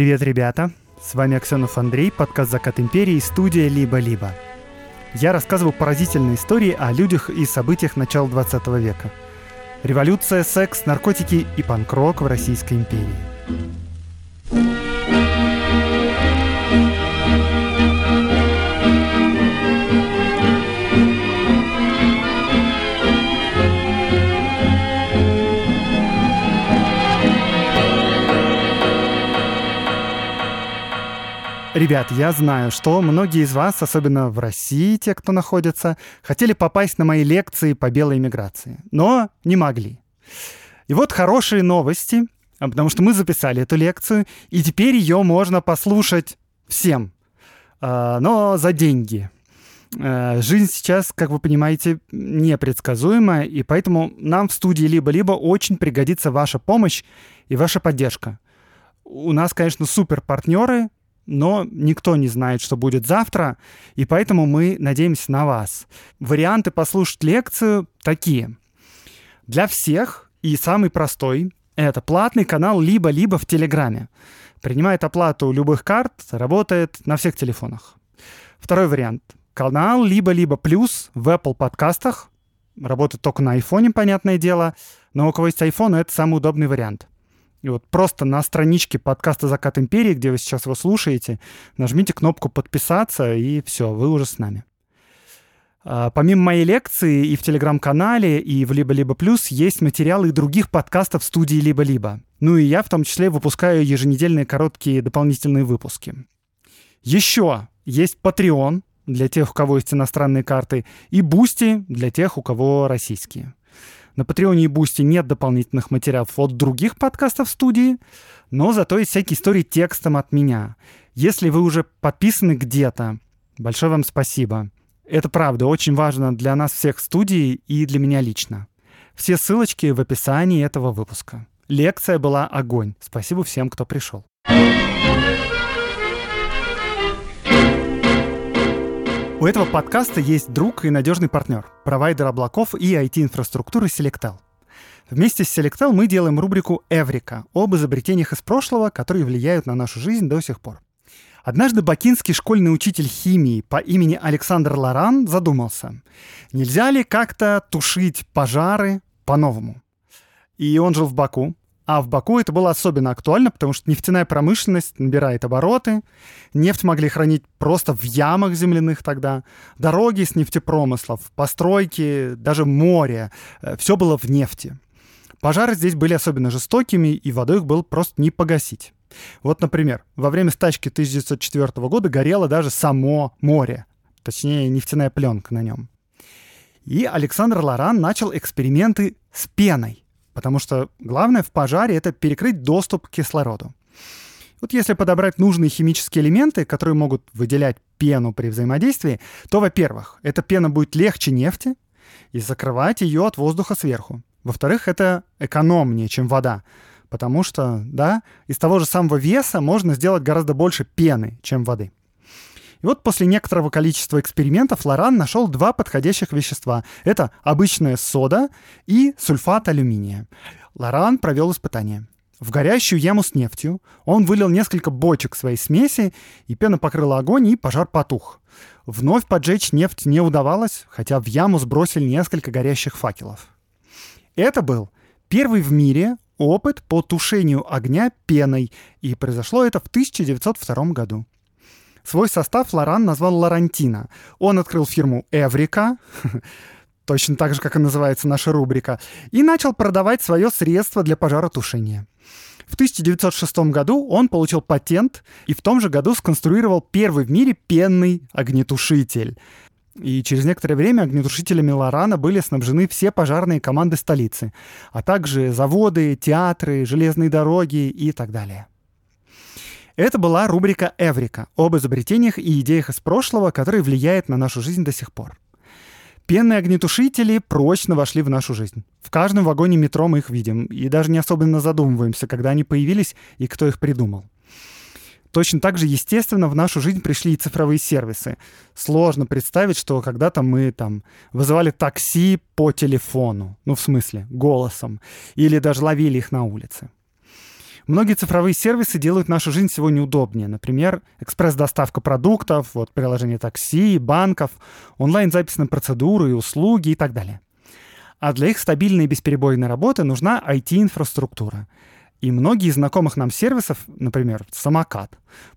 Привет, ребята! С вами Аксенов Андрей, подкаст «Закат Империи», студия «Либо-Либо». Я рассказываю поразительные истории о людях и событиях начала 20 века. Революция, секс, наркотики и панк-рок в Российской империи. Ребят, я знаю, что многие из вас, особенно в России, те, кто находится, хотели попасть на мои лекции по белой эмиграции, но не могли. И вот хорошие новости, потому что мы записали эту лекцию, и теперь ее можно послушать всем, но за деньги. Жизнь сейчас, как вы понимаете, непредсказуема, и поэтому нам в студии «Либо-либо» очень пригодится ваша помощь и ваша поддержка. У нас, конечно, супер партнеры, но никто не знает, что будет завтра, и поэтому мы надеемся на вас. Варианты послушать лекцию такие. Для всех и самый простой — это платный канал «Либо-либо» в Телеграме. Принимает оплату любых карт, работает на всех телефонах. Второй вариант — канал «Либо-либо плюс» в Apple подкастах. Работает только на айфоне, понятное дело, но у кого есть айфон, это самый удобный вариант. И вот просто на страничке подкаста «Закат Империи», где вы сейчас его слушаете, нажмите кнопку «Подписаться», и все, вы уже с нами. Помимо моей лекции и в Телеграм-канале, и в «Либо-либо плюс» есть материалы и других подкастов студии «Либо-либо». Ну и я в том числе выпускаю еженедельные короткие дополнительные выпуски. Еще есть Patreon для тех, у кого есть иностранные карты, и Boosty для тех, у кого российские. На Патреоне и Boosty нет дополнительных материалов от других подкастов студии, но зато есть всякие истории текстом от меня. Если вы уже подписаны где-то, большое вам спасибо. Это правда, очень важно для нас всех в студии и для меня лично. Все ссылочки в описании этого выпуска. Лекция была огонь. Спасибо всем, кто пришел. У этого подкаста есть друг и надежный партнер – провайдер облаков и IT-инфраструктуры Selectel. Вместе с Selectel мы делаем рубрику «Эврика» об изобретениях из прошлого, которые влияют на нашу жизнь до сих пор. Однажды бакинский школьный учитель химии по имени Александр Лоран задумался, нельзя ли как-то тушить пожары по-новому. И он жил в Баку. А в Баку это было особенно актуально, потому что нефтяная промышленность набирает обороты, нефть могли хранить просто в ямах земляных тогда, дороги с нефтепромыслов, постройки, даже море. Все было в нефти. Пожары здесь были особенно жестокими, и водой их было просто не погасить. Вот, например, во время стачки 1904 года горело даже само море, точнее, нефтяная пленка на нем. И Александр Лоран начал эксперименты с пеной. Потому что главное в пожаре — это перекрыть доступ к кислороду. Вот если подобрать нужные химические элементы, которые могут выделять пену при взаимодействии, то, во-первых, эта пена будет легче нефти и закрывать ее от воздуха сверху. Во-вторых, это экономнее, чем вода, потому что, из того же самого веса можно сделать гораздо больше пены, чем воды. И вот после некоторого количества экспериментов Лоран нашел два подходящих вещества. Это обычная сода и сульфат алюминия. Лоран провел испытание. В горящую яму с нефтью он вылил несколько бочек своей смеси, и пена покрыла огонь, и пожар потух. Вновь поджечь нефть не удавалось, хотя в яму сбросили несколько горящих факелов. Это был первый в мире опыт по тушению огня пеной, и произошло это в 1902 году. Свой состав Лоран назвал «Ларантино». Он открыл фирму «Эврика», точно так же, как и называется наша рубрика, и начал продавать свое средство для пожаротушения. В 1906 году он получил патент и в том же году сконструировал первый в мире пенный огнетушитель. И через некоторое время огнетушителями Лорана были снабжены все пожарные команды столицы, а также заводы, театры, железные дороги и так далее. Это была рубрика «Эврика» об изобретениях и идеях из прошлого, которые влияют на нашу жизнь до сих пор. Пенные огнетушители прочно вошли в нашу жизнь. В каждом вагоне метро мы их видим, и даже не особенно задумываемся, когда они появились и кто их придумал. Точно так же, естественно, в нашу жизнь пришли и цифровые сервисы. Сложно представить, что когда-то мы вызывали такси по телефону, голосом, или даже ловили их на улице. Многие цифровые сервисы делают нашу жизнь сегодня удобнее. Например, экспресс-доставка продуктов, вот приложение такси, банков, онлайн-запись на процедуры и услуги и так далее. А для их стабильной и бесперебойной работы нужна IT-инфраструктура. И многие из знакомых нам сервисов, например, Самокат,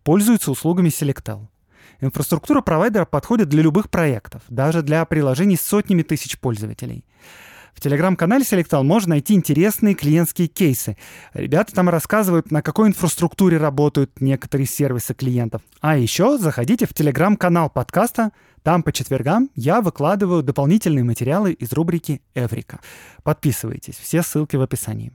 пользуются услугами Selectel. Инфраструктура провайдера подходит для любых проектов, даже для приложений с сотнями тысяч пользователей. В телеграм-канале Selectel можно найти интересные клиентские кейсы. Ребята там рассказывают, на какой инфраструктуре работают некоторые сервисы клиентов. А еще заходите в телеграм-канал подкаста. Там по четвергам я выкладываю дополнительные материалы из рубрики «Эврика». Подписывайтесь, все ссылки в описании.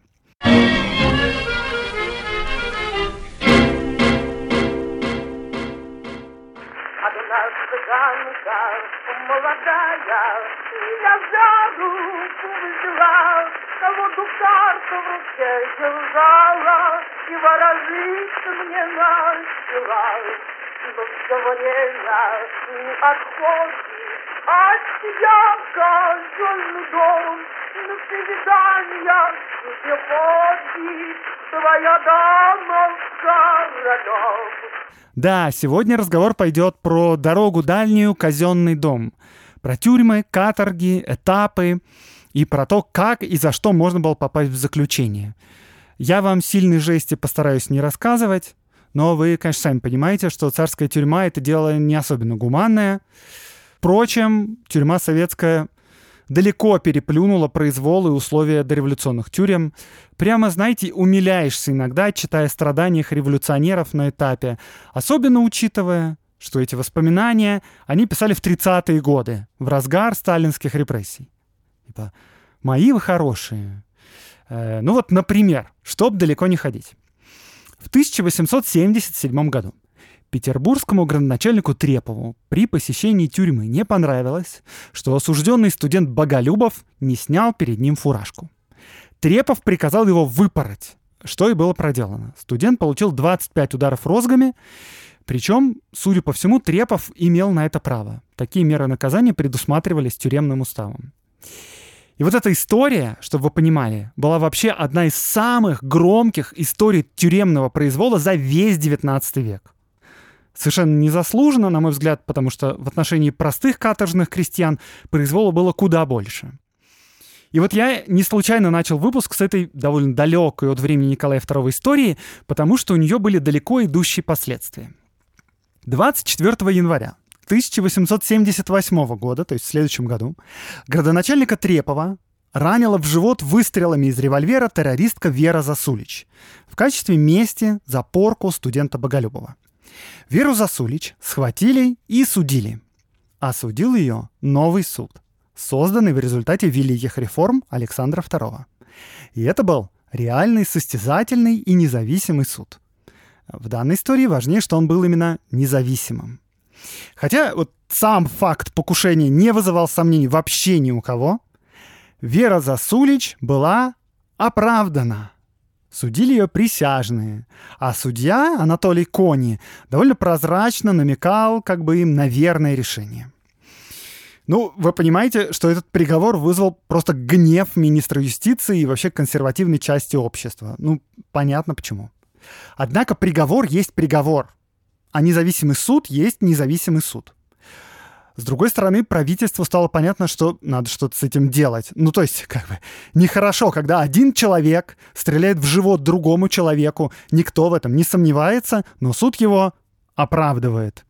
Да, сегодня разговор пойдет про дорогу дальнюю, казенный дом, про тюрьмы, каторги, этапы и про то, как и за что можно было попасть в заключение. Я вам сильной жести постараюсь не рассказывать, но вы, конечно, сами понимаете, что царская тюрьма — это дело не особенно гуманное. Впрочем, тюрьма советская далеко переплюнула произвол и условия дореволюционных тюрем. Прямо, знаете, умиляешься иногда, читая страдания революционеров на этапе, особенно учитывая, что эти воспоминания они писали в 30-е годы, в разгар сталинских репрессий. Типа «Мои вы хорошие». Ну вот, например, чтоб далеко не ходить. В 1877 году петербургскому градоначальнику Трепову при посещении тюрьмы не понравилось, что осужденный студент Боголюбов не снял перед ним фуражку. Трепов приказал его выпороть, что и было проделано. Студент получил 25 ударов розгами, причем, судя по всему, Трепов имел на это право. Такие меры наказания предусматривались тюремным уставом. И вот эта история, чтобы вы понимали, была вообще одна из самых громких историй тюремного произвола за весь XIX век. Совершенно незаслуженно, на мой взгляд, потому что в отношении простых каторжных крестьян произвола было куда больше. И вот я не случайно начал выпуск с этой довольно далекой от времени Николая II истории, потому что у нее были далеко идущие последствия. 24 января 1878 года, то есть в следующем году, градоначальника Трепова ранила в живот выстрелами из револьвера террористка Вера Засулич в качестве мести за порку студента Боголюбова. Веру Засулич схватили и судили. Осудил ее новый суд, созданный в результате великих реформ Александра II. И это был реальный, состязательный и независимый суд. В данной истории важнее, что он был именно независимым. Хотя вот сам факт покушения не вызывал сомнений вообще ни у кого, Вера Засулич была оправдана. Судили ее присяжные, а судья Анатолий Кони довольно прозрачно намекал как бы им на верное решение. Ну, вы понимаете, что этот приговор вызвал просто гнев министра юстиции и вообще консервативной части общества. Ну, понятно почему. Однако приговор есть приговор, а независимый суд есть независимый суд. С другой стороны, правительству стало понятно, что надо что-то с этим делать. Ну, то есть, как бы, нехорошо, когда один человек стреляет в живот другому человеку. Никто в этом не сомневается, но суд его оправдывает.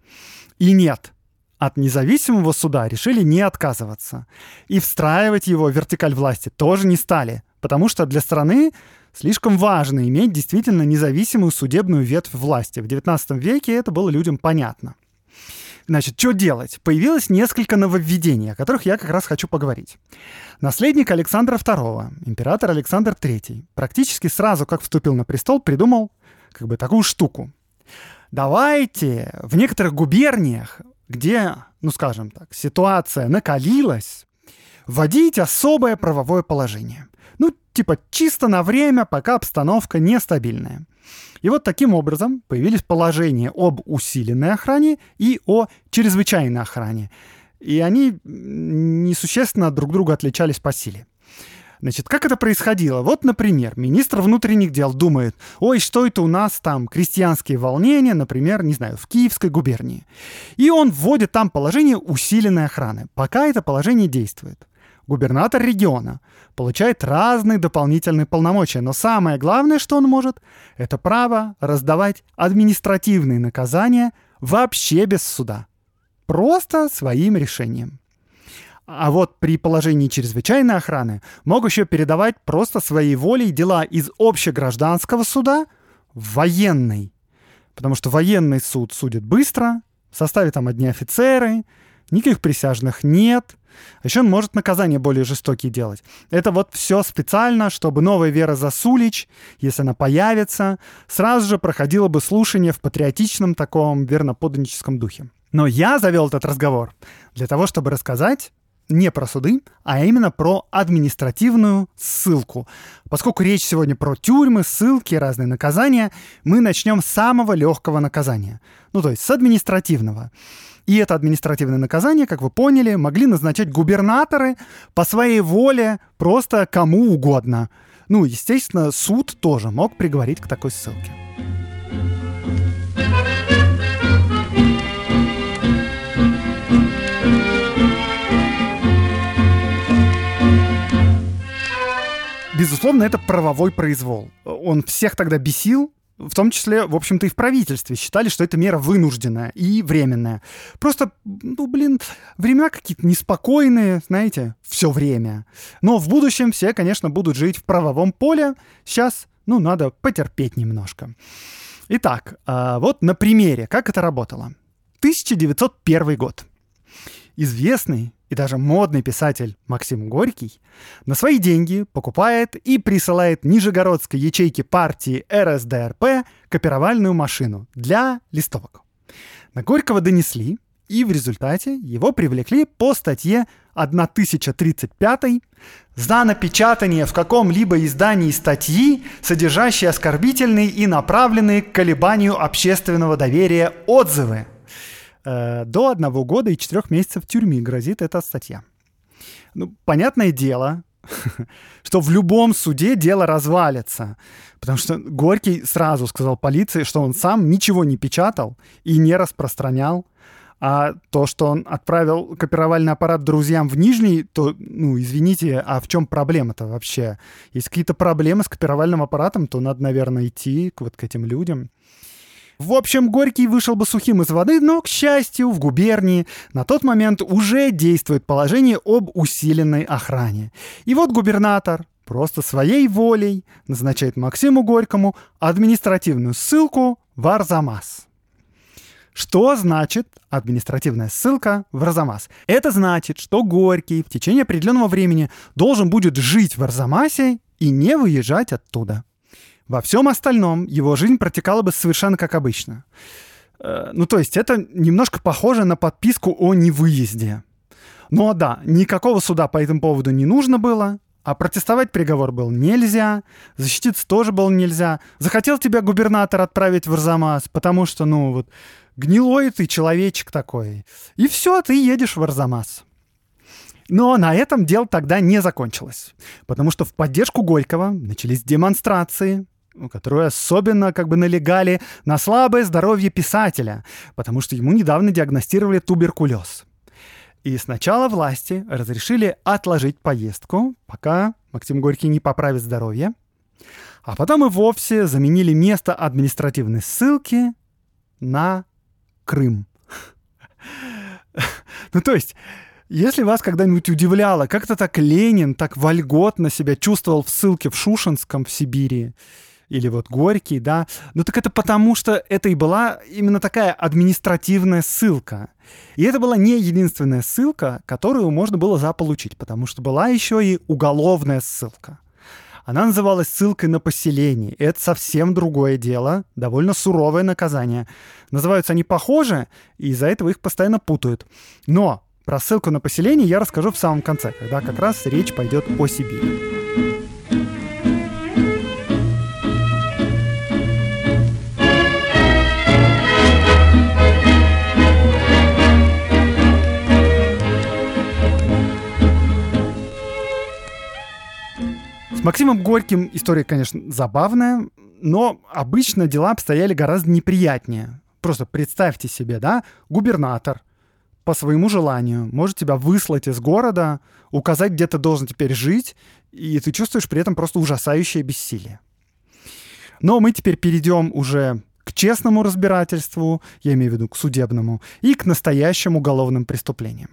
И нет, от независимого суда решили не отказываться. И встраивать его в вертикаль власти тоже не стали, потому что для страны слишком важно иметь действительно независимую судебную ветвь власти. В XIX веке это было людям понятно. Значит, что делать? Появилось несколько нововведений, о которых я как раз хочу поговорить. Наследник Александра II, император Александр III, практически сразу, как вступил на престол, придумал как бы такую штуку. Давайте в некоторых губерниях, где, ну скажем так, ситуация накалилась, вводить особое правовое положение. Ну, типа чисто на время, пока обстановка нестабильная. И вот таким образом появились положения об усиленной охране и о чрезвычайной охране. И они несущественно друг друга отличались по силе. Значит, как это происходило? Вот, например, министр внутренних дел думает, ой, что это у нас там, крестьянские волнения, например, не знаю, в Киевской губернии. И он вводит там положение усиленной охраны. Пока это положение действует. Губернатор региона получает разные дополнительные полномочия, но самое главное, что он может, это право раздавать административные наказания вообще без суда. Просто своим решением. А вот при положении чрезвычайной охраны мог еще передавать просто своей волей дела из общегражданского суда в военный. Потому что военный суд судит быстро, в составе там одни офицеры, никаких присяжных нет. А еще он может наказания более жестокие делать. Это вот все специально, чтобы новая Вера Засулич, если она появится, сразу же проходила бы слушание в патриотичном таком верноподданническом духе. Но я завел этот разговор для того, чтобы рассказать не про суды, а именно про административную ссылку. Поскольку речь сегодня про тюрьмы, ссылки, разные наказания, мы начнем с самого легкого наказания. Ну, то есть с административного. И это административное наказание, как вы поняли, могли назначать губернаторы по своей воле просто кому угодно. Ну, естественно, суд тоже мог приговорить к такой ссылке. Безусловно, это правовой произвол. Он всех тогда бесил. В том числе, в общем-то, и в правительстве считали, что это мера вынужденная и временная. Просто, времена какие-то неспокойные, знаете, все время. Но в будущем все, конечно, будут жить в правовом поле. Сейчас, надо потерпеть немножко. Итак, вот на примере, как это работало. 1901 год. Известный и даже модный писатель Максим Горький на свои деньги покупает и присылает нижегородской ячейке партии РСДРП копировальную машину для листовок. На Горького донесли, и в результате его привлекли по статье 1035 за напечатание в каком-либо издании статьи, содержащей оскорбительные и направленные к колебанию общественного доверия отзывы. До 1 года и 4 месяцев в тюрьме грозит эта статья. Понятное дело, что в любом суде дело развалится, потому что Горький сразу сказал полиции, что он сам ничего не печатал и не распространял, а то, что он отправил копировальный аппарат друзьям в Нижний, то, извините, а в чем проблема-то вообще? Если какие-то проблемы с копировальным аппаратом, то надо, наверное, идти к этим людям. В общем, Горький вышел бы сухим из воды, но, к счастью, в губернии на тот момент уже действует положение об усиленной охране. И вот губернатор просто своей волей назначает Максиму Горькому административную ссылку в Арзамас. Что значит административная ссылка в Арзамас? Это значит, что Горький в течение определенного времени должен будет жить в Арзамасе и не выезжать оттуда. Во всем остальном его жизнь протекала бы совершенно как обычно. То есть это немножко похоже на подписку о невыезде. Но да, никакого суда по этому поводу не нужно было, а протестовать приговор был нельзя, защититься тоже было нельзя. Захотел тебя губернатор отправить в Арзамас, потому что, гнилой ты человечек такой. И все, ты едешь в Арзамас. Но на этом дело тогда не закончилось, потому что в поддержку Горького начались демонстрации, которые особенно налегали на слабое здоровье писателя, потому что ему недавно диагностировали туберкулез. И сначала власти разрешили отложить поездку, пока Максим Горький не поправит здоровье, а потом и вовсе заменили место административной ссылки на Крым. То есть... Если вас когда-нибудь удивляло, как это так Ленин так вольготно себя чувствовал в ссылке в Шушенском в Сибири, или Горький, да, так это потому, что это и была именно такая административная ссылка. И это была не единственная ссылка, которую можно было заполучить, потому что была еще и уголовная ссылка. Она называлась ссылкой на поселение. Это совсем другое дело, довольно суровое наказание. Называются они похоже, и из-за этого их постоянно путают. Но про ссылку на поселение я расскажу в самом конце, когда как раз речь пойдет о Сибири. Максимом Горьким история, конечно, забавная, но обычно дела обстояли гораздо неприятнее. Просто представьте себе, да, губернатор по своему желанию может тебя выслать из города, указать, где ты должен теперь жить, и ты чувствуешь при этом просто ужасающее бессилие. Но мы теперь перейдем уже к честному разбирательству, я имею в виду к судебному, и к настоящим уголовным преступлениям.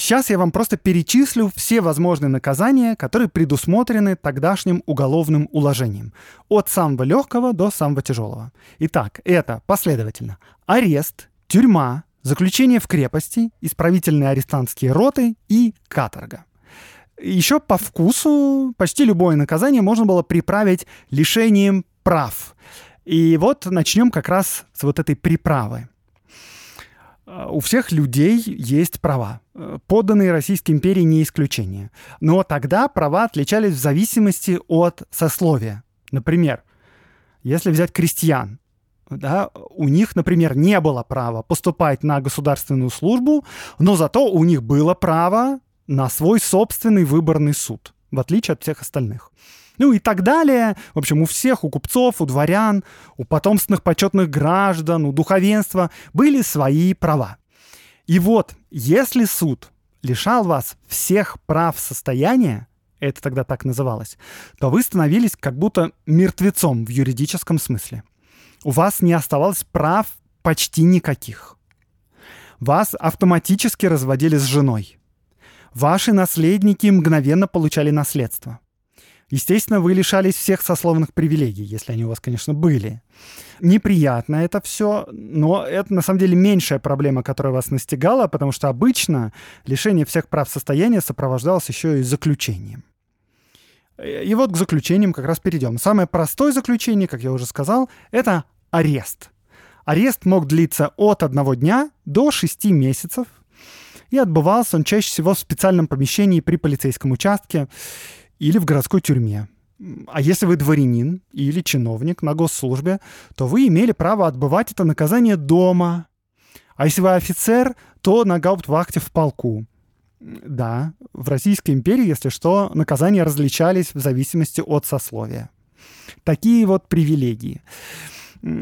Сейчас я вам просто перечислю все возможные наказания, которые предусмотрены тогдашним уголовным уложением. От самого легкого до самого тяжелого. Итак, это последовательно: арест, тюрьма, заключение в крепости, исправительные арестантские роты и каторга. Еще по вкусу почти любое наказание можно было приправить лишением прав. И вот начнем как раз с вот этой приправы. У всех людей есть права. Подданные Российской империи не исключение. Но тогда права отличались в зависимости от сословия. Например, если взять крестьян, да, у них, например, не было права поступать на государственную службу, но зато у них было право на свой собственный выборный суд, в отличие от всех остальных. Ну и так далее. В общем, у всех, у купцов, у дворян, у потомственных почетных граждан, у духовенства были свои права. И вот, если суд лишал вас всех прав состояния, это тогда так называлось, то вы становились как будто мертвецом в юридическом смысле. У вас не оставалось прав почти никаких. Вас автоматически разводили с женой. Ваши наследники мгновенно получали наследство. Естественно, вы лишались всех сословных привилегий, если они у вас, конечно, были. Неприятно это все, но это, на самом деле, меньшая проблема, которая вас настигала, потому что обычно лишение всех прав состояния сопровождалось еще и заключением. И вот к заключениям как раз перейдем. Самое простое заключение, как я уже сказал, это арест. Арест мог длиться от 1 дня до 6 месяцев, и отбывался он чаще всего в специальном помещении при полицейском участке или в городской тюрьме. А если вы дворянин или чиновник на госслужбе, то вы имели право отбывать это наказание дома. А если вы офицер, то на гауптвахте в полку. Да, в Российской империи, если что, наказания различались в зависимости от сословия. Такие вот привилегии.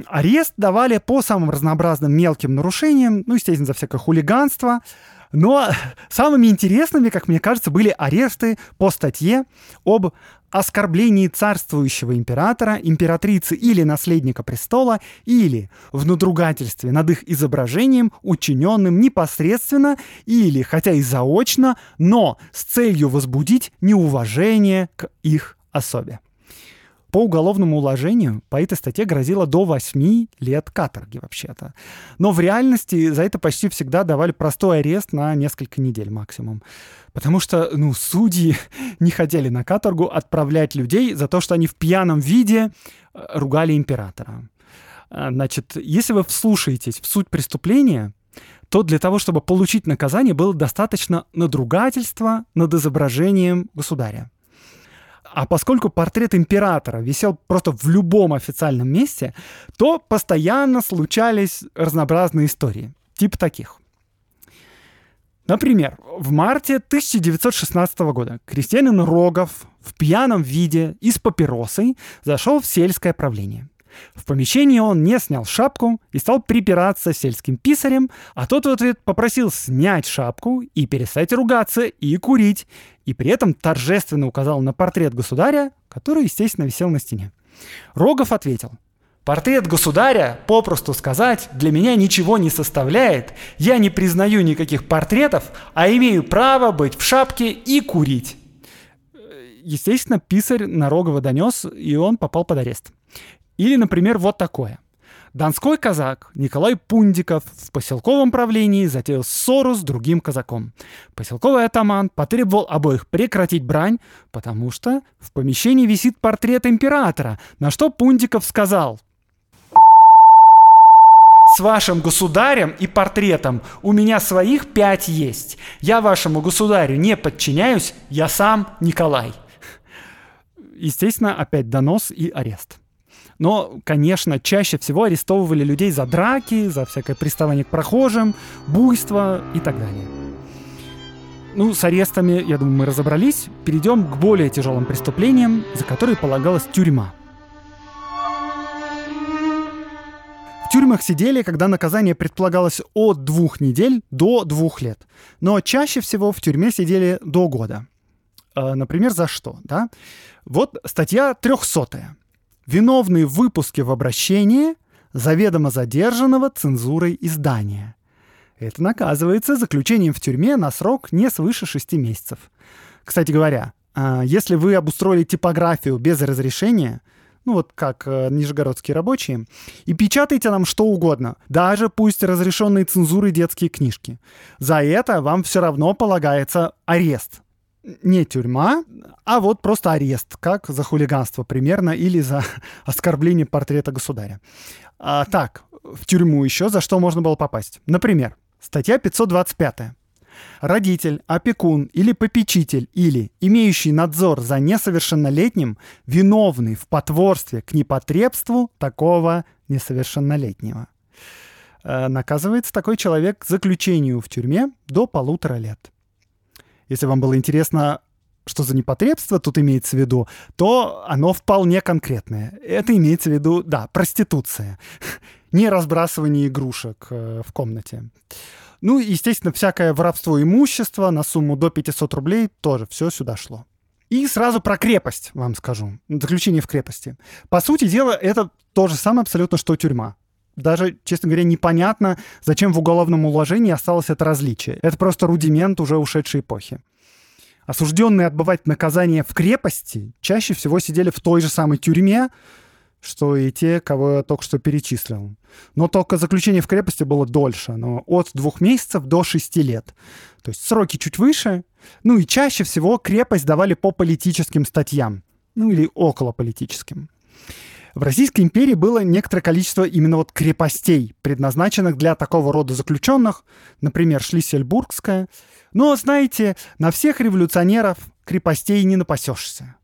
Арест давали по самым разнообразным мелким нарушениям, ну, естественно, за всякое хулиганство. Но самыми интересными, как мне кажется, были аресты по статье об оскорблении царствующего императора, императрицы или наследника престола, или в надругательстве над их изображением, учиненным непосредственно или, хотя и заочно, но с целью возбудить неуважение к их особе. По уголовному уложению по этой статье грозило до 8 лет каторги вообще-то. Но в реальности за это почти всегда давали простой арест на несколько недель максимум. Потому что, ну, судьи не хотели на каторгу отправлять людей за то, что они в пьяном виде ругали императора. Значит, если вы вслушаетесь в суть преступления, то для того, чтобы получить наказание, было достаточно надругательства над изображением государя. А поскольку портрет императора висел просто в любом официальном месте, то постоянно случались разнообразные истории, типа таких. Например, в марте 1916 года крестьянин Рогов в пьяном виде и с папиросой зашел в сельское правление. В помещении он не снял шапку и стал припираться с сельским писарем, а тот в ответ попросил снять шапку и перестать ругаться и курить, и при этом торжественно указал на портрет государя, который, естественно, висел на стене. Рогов ответил: «Портрет государя, попросту сказать, для меня ничего не составляет, я не признаю никаких портретов, а имею право быть в шапке и курить». Естественно, писарь на Рогова донес, и он попал под арест. Или, например, вот такое. Донской казак Николай Пундиков в поселковом правлении затеял ссору с другим казаком. Поселковый атаман потребовал обоих прекратить брань, потому что в помещении висит портрет императора, на что Пундиков сказал: «С вашим государем и портретом у меня своих 5 есть. Я вашему государю не подчиняюсь, я сам Николай». Естественно, опять донос и арест. Но, конечно, чаще всего арестовывали людей за драки, за всякое приставание к прохожим, буйство и так далее. Ну, с арестами, я думаю, мы разобрались. Перейдем к более тяжелым преступлениям, за которые полагалась тюрьма. В тюрьмах сидели, когда наказание предполагалось от 2 недель до 2 лет. Но чаще всего в тюрьме сидели до года. Например, за что? Да? Вот статья 300. Виновные в выпуске в обращении заведомо задержанного цензурой издания. Это наказывается заключением в тюрьме на срок не свыше 6 месяцев. Кстати говоря, если вы обустроили типографию без разрешения, ну вот как нижегородские рабочие, и печатаете нам что угодно, даже пусть разрешенные цензурой детские книжки, за это вам все равно полагается арест. Не тюрьма, а вот просто арест, как за хулиганство примерно, или за оскорбление портрета государя. Так, в тюрьму еще за что можно было попасть? Например, статья 525. Родитель, опекун или попечитель или имеющий надзор за несовершеннолетним, виновный в потворстве к непотребству такого несовершеннолетнего. Наказывается такой человек заключению в тюрьме до 1,5 лет. Если вам было интересно, что за непотребство тут имеется в виду, то оно вполне конкретное. Это имеется в виду, да, проституция. Не разбрасывание игрушек в комнате. Ну и, естественно, всякое воровство имущества на сумму до 500 рублей тоже все сюда шло. И сразу про крепость вам скажу. Заключение в крепости. По сути дела, это то же самое абсолютно, что тюрьма. Даже, честно говоря, непонятно, зачем в уголовном уложении осталось это различие. Это просто рудимент уже ушедшей эпохи. Осужденные отбывать наказание в крепости чаще всего сидели в той же самой тюрьме, что и те, кого я только что перечислил. Но только заключение в крепости было дольше, но от 2 месяцев до 6 лет. То есть сроки чуть выше. Ну и чаще всего крепость давали по политическим статьям. Ну или околополитическим. В Российской империи было некоторое количество именно вот крепостей, предназначенных для такого рода заключенных, например, Шлиссельбургская. Но, знаете, на всех революционеров крепостей не напасешься.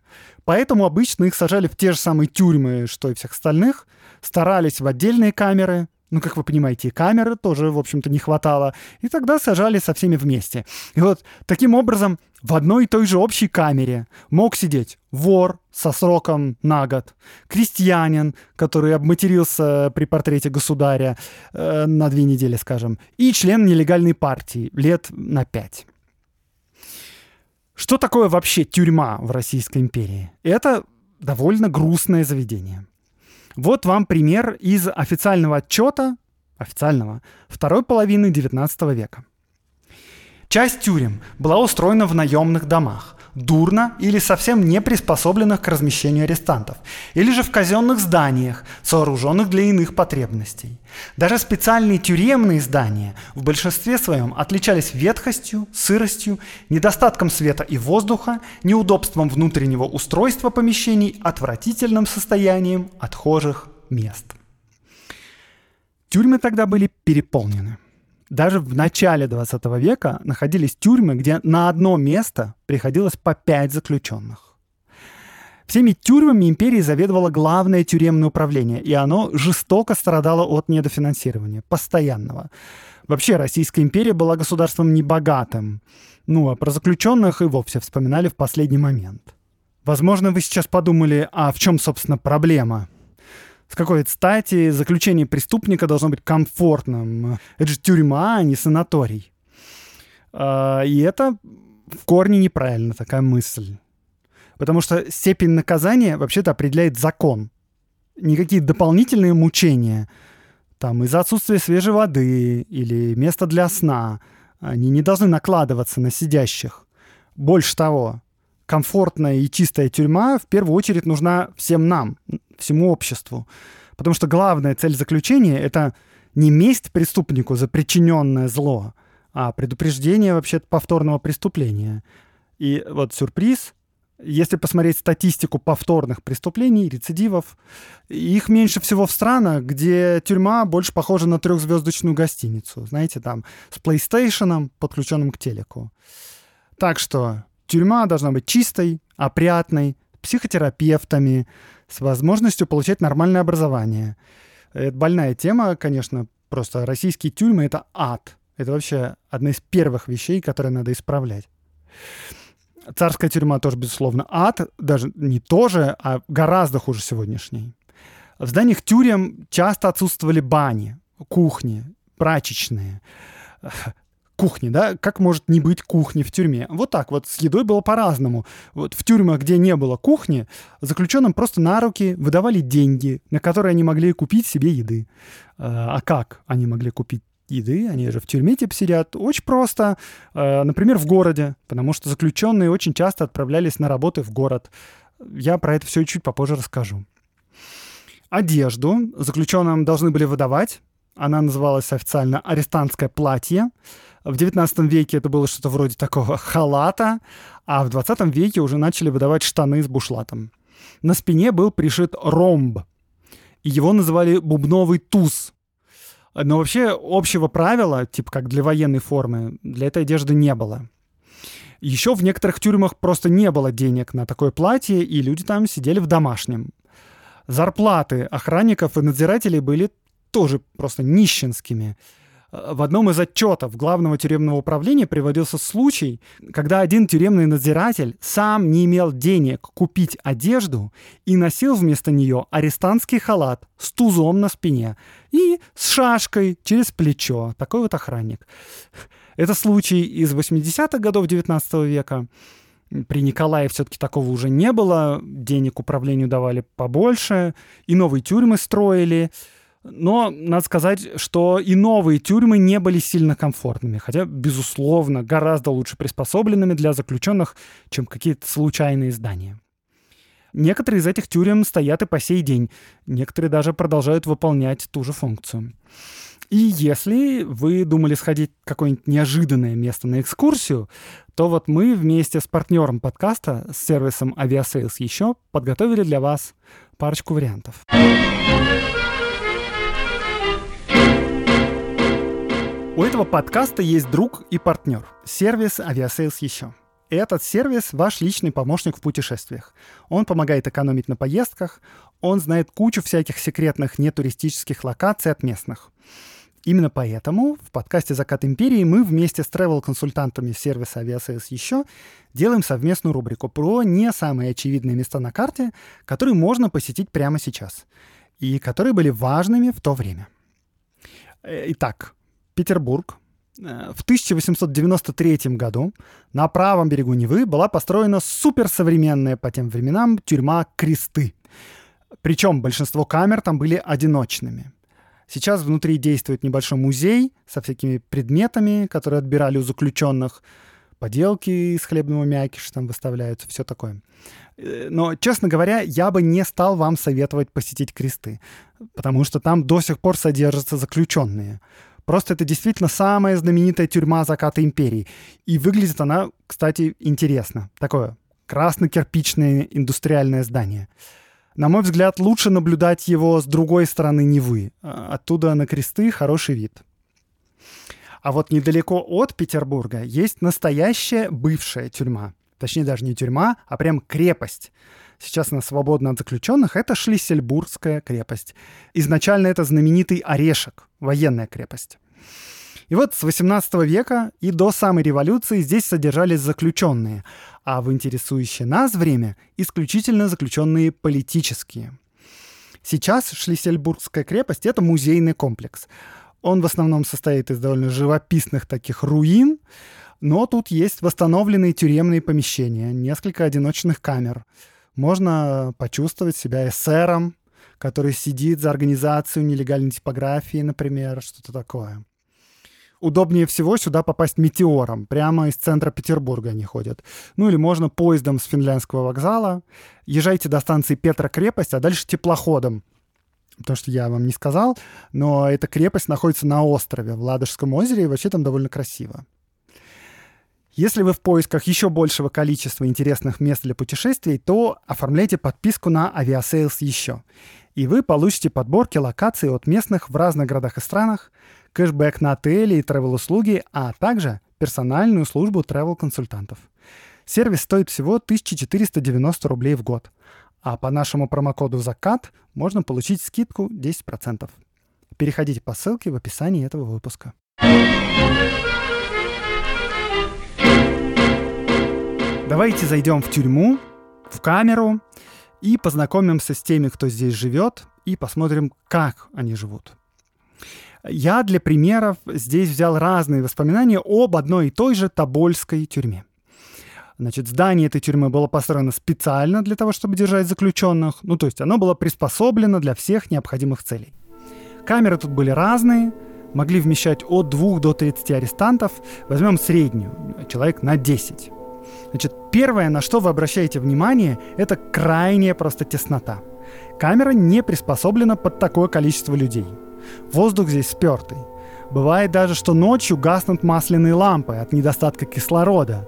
Поэтому обычно их сажали в те же самые тюрьмы, что и всех остальных, старались в отдельные камеры. Ну, как вы понимаете, и камеры тоже, в общем-то, не хватало. И тогда сажали со всеми вместе. И вот таким образом в одной и той же общей камере мог сидеть вор со сроком на год, крестьянин, который обматерился при портрете государя на 2 недели, скажем, и член нелегальной партии лет на 5. Что такое вообще тюрьма в Российской империи? Это довольно грустное заведение. Вот вам пример из официального отчета, второй половины XIX века. Часть тюрем была устроена в наемных домах, дурно или совсем не приспособленных к размещению арестантов, или же в казенных зданиях, сооруженных для иных потребностей. Даже специальные тюремные здания в большинстве своем отличались ветхостью, сыростью, недостатком света и воздуха, неудобством внутреннего устройства помещений, отвратительным состоянием отхожих мест. Тюрьмы тогда были переполнены. Даже в начале 20 века находились тюрьмы, где на одно место приходилось по 5 заключенных. Всеми тюрьмами империи заведовало главное тюремное управление, и оно жестоко страдало от недофинансирования, постоянного. Вообще, Российская империя была государством небогатым. Ну, а про заключенных и вовсе вспоминали в последний момент. Возможно, вы сейчас подумали, а в чем, собственно, проблема? С какой стати заключение преступника должно быть комфортным? Это же тюрьма, а не санаторий. И это в корне неправильно, такая мысль. Потому что степень наказания вообще-то определяет закон. Никакие дополнительные мучения там, из-за отсутствия свежей воды или места для сна, они не должны накладываться на сидящих. Больше того, комфортная и чистая тюрьма в первую очередь нужна всем нам, всему обществу. Потому что главная цель заключения — это не месть преступнику за причиненное зло, а предупреждение вообще-то повторного преступления. И вот сюрприз, если посмотреть статистику повторных преступлений, рецидивов, их меньше всего в странах, где тюрьма больше похожа на 3-звездочную гостиницу. Знаете, там с PlayStation, подключенным к телеку. Так что тюрьма должна быть чистой, опрятной, психотерапевтами, с возможностью получать нормальное образование. Это больная тема, конечно, просто российские тюрьмы — это ад. Это вообще одна из первых вещей, которые надо исправлять. Царская тюрьма тоже, безусловно, ад. Даже не тоже, а гораздо хуже сегодняшней. В зданиях тюрем часто отсутствовали бани, кухни, прачечные. Кухни, да? Как может не быть кухни в тюрьме? Вот так вот. С едой было по-разному. Вот в тюрьмах, где не было кухни, заключенным просто на руки выдавали деньги, на которые они могли купить себе еды. А как они могли купить еды? Они же в тюрьме типа сидят. Очень просто. Например, в городе. Потому что заключенные очень часто отправлялись на работы в город. Я про это все чуть попозже расскажу. Одежду заключенным должны были выдавать. Она называлась официально «арестантское платье». В XIX веке это было что-то вроде такого халата, а в XX веке уже начали выдавать штаны с бушлатом. На спине был пришит ромб, и его называли «бубновый туз». Но вообще общего правила, типа как для военной формы, для этой одежды не было. Еще в некоторых тюрьмах просто не было денег на такое платье, и люди там сидели в домашнем. Зарплаты охранников и надзирателей были тоже просто нищенскими. В одном из отчетов главного тюремного управления приводился случай, когда один тюремный надзиратель сам не имел денег купить одежду и носил вместо нее арестантский халат с тузом на спине и с шашкой через плечо. Такой вот охранник. Это случай из 80-х годов XIX века. При Николае все-таки такого уже не было. Денег управлению давали побольше, и новые тюрьмы строили. Но надо сказать, что и новые тюрьмы не были сильно комфортными, хотя, безусловно, гораздо лучше приспособленными для заключенных, чем какие-то случайные здания. Некоторые из этих тюрем стоят и по сей день, некоторые даже продолжают выполнять ту же функцию. И если вы думали сходить в какое-нибудь неожиданное место на экскурсию, то вот мы вместе с партнером подкаста, с сервисом Авиасейлс еще, подготовили для вас парочку вариантов. У этого подкаста есть друг и партнер – сервис «Авиасейлс еще». Этот сервис – ваш личный помощник в путешествиях. Он помогает экономить на поездках, он знает кучу всяких секретных нетуристических локаций от местных. Именно поэтому в подкасте «Закат Империи» мы вместе с тревел-консультантами сервиса «Авиасейлс еще» делаем совместную рубрику про не самые очевидные места на карте, которые можно посетить прямо сейчас и которые были важными в то время. Итак, Петербург. В 1893 году на правом берегу Невы была построена суперсовременная по тем временам тюрьма Кресты. Причем большинство камер там были одиночными. Сейчас внутри действует небольшой музей со всякими предметами, которые отбирали у заключенных. Поделки из хлебного мякиша там выставляются, все такое. Но, честно говоря, я бы не стал вам советовать посетить Кресты, потому что там до сих пор содержатся заключенные. Просто это действительно самая знаменитая тюрьма «Заката Империи». И выглядит она, кстати, интересно. Такое красно-кирпичное индустриальное здание. На мой взгляд, лучше наблюдать его с другой стороны Невы. Оттуда на Кресты хороший вид. А вот недалеко от Петербурга есть настоящая бывшая тюрьма. Точнее, даже не тюрьма, а прям крепость. Сейчас она свободна от заключенных. Это Шлиссельбургская крепость. Изначально это знаменитый орешек, военная крепость. И вот с XVIII века и до самой революции здесь содержались заключенные, а в интересующее нас время исключительно заключенные политические. Сейчас Шлиссельбургская крепость — это музейный комплекс. Он в основном состоит из довольно живописных таких руин, но тут есть восстановленные тюремные помещения, несколько одиночных камер. Можно почувствовать себя эсером, который сидит за организацию нелегальной типографии, например, что-то такое. Удобнее всего сюда попасть метеором. Прямо из центра Петербурга они ходят. Ну или можно поездом с финляндского вокзала. Езжайте до станции Петра-крепость, а дальше теплоходом. Потому что я вам не сказал, но эта крепость находится на острове, в Ладожском озере, и вообще там довольно красиво. Если вы в поисках еще большего количества интересных мест для путешествий, то оформляйте подписку на Авиасейлс еще. И вы получите подборки локаций от местных в разных городах и странах, кэшбэк на отели и тревел-услуги, а также персональную службу тревел-консультантов. Сервис стоит всего 1490 рублей в год. А по нашему промокоду «Закат» можно получить скидку 10%. Переходите по ссылке в описании этого выпуска. Давайте зайдем в тюрьму, в камеру и познакомимся с теми, кто здесь живет, и посмотрим, как они живут. Я для примеров здесь взял разные воспоминания об одной и той же Тобольской тюрьме. Значит, здание этой тюрьмы было построено специально для того, чтобы держать заключенных. Ну, то есть оно было приспособлено для всех необходимых целей. Камеры тут были разные, могли вмещать от 2 до 30 арестантов. Возьмем среднюю, человек на 10. Значит, первое, на что вы обращаете внимание, это крайняя просто теснота. Камера не приспособлена под такое количество людей. Воздух здесь спёртый. Бывает даже, что ночью гаснут масляные лампы от недостатка кислорода.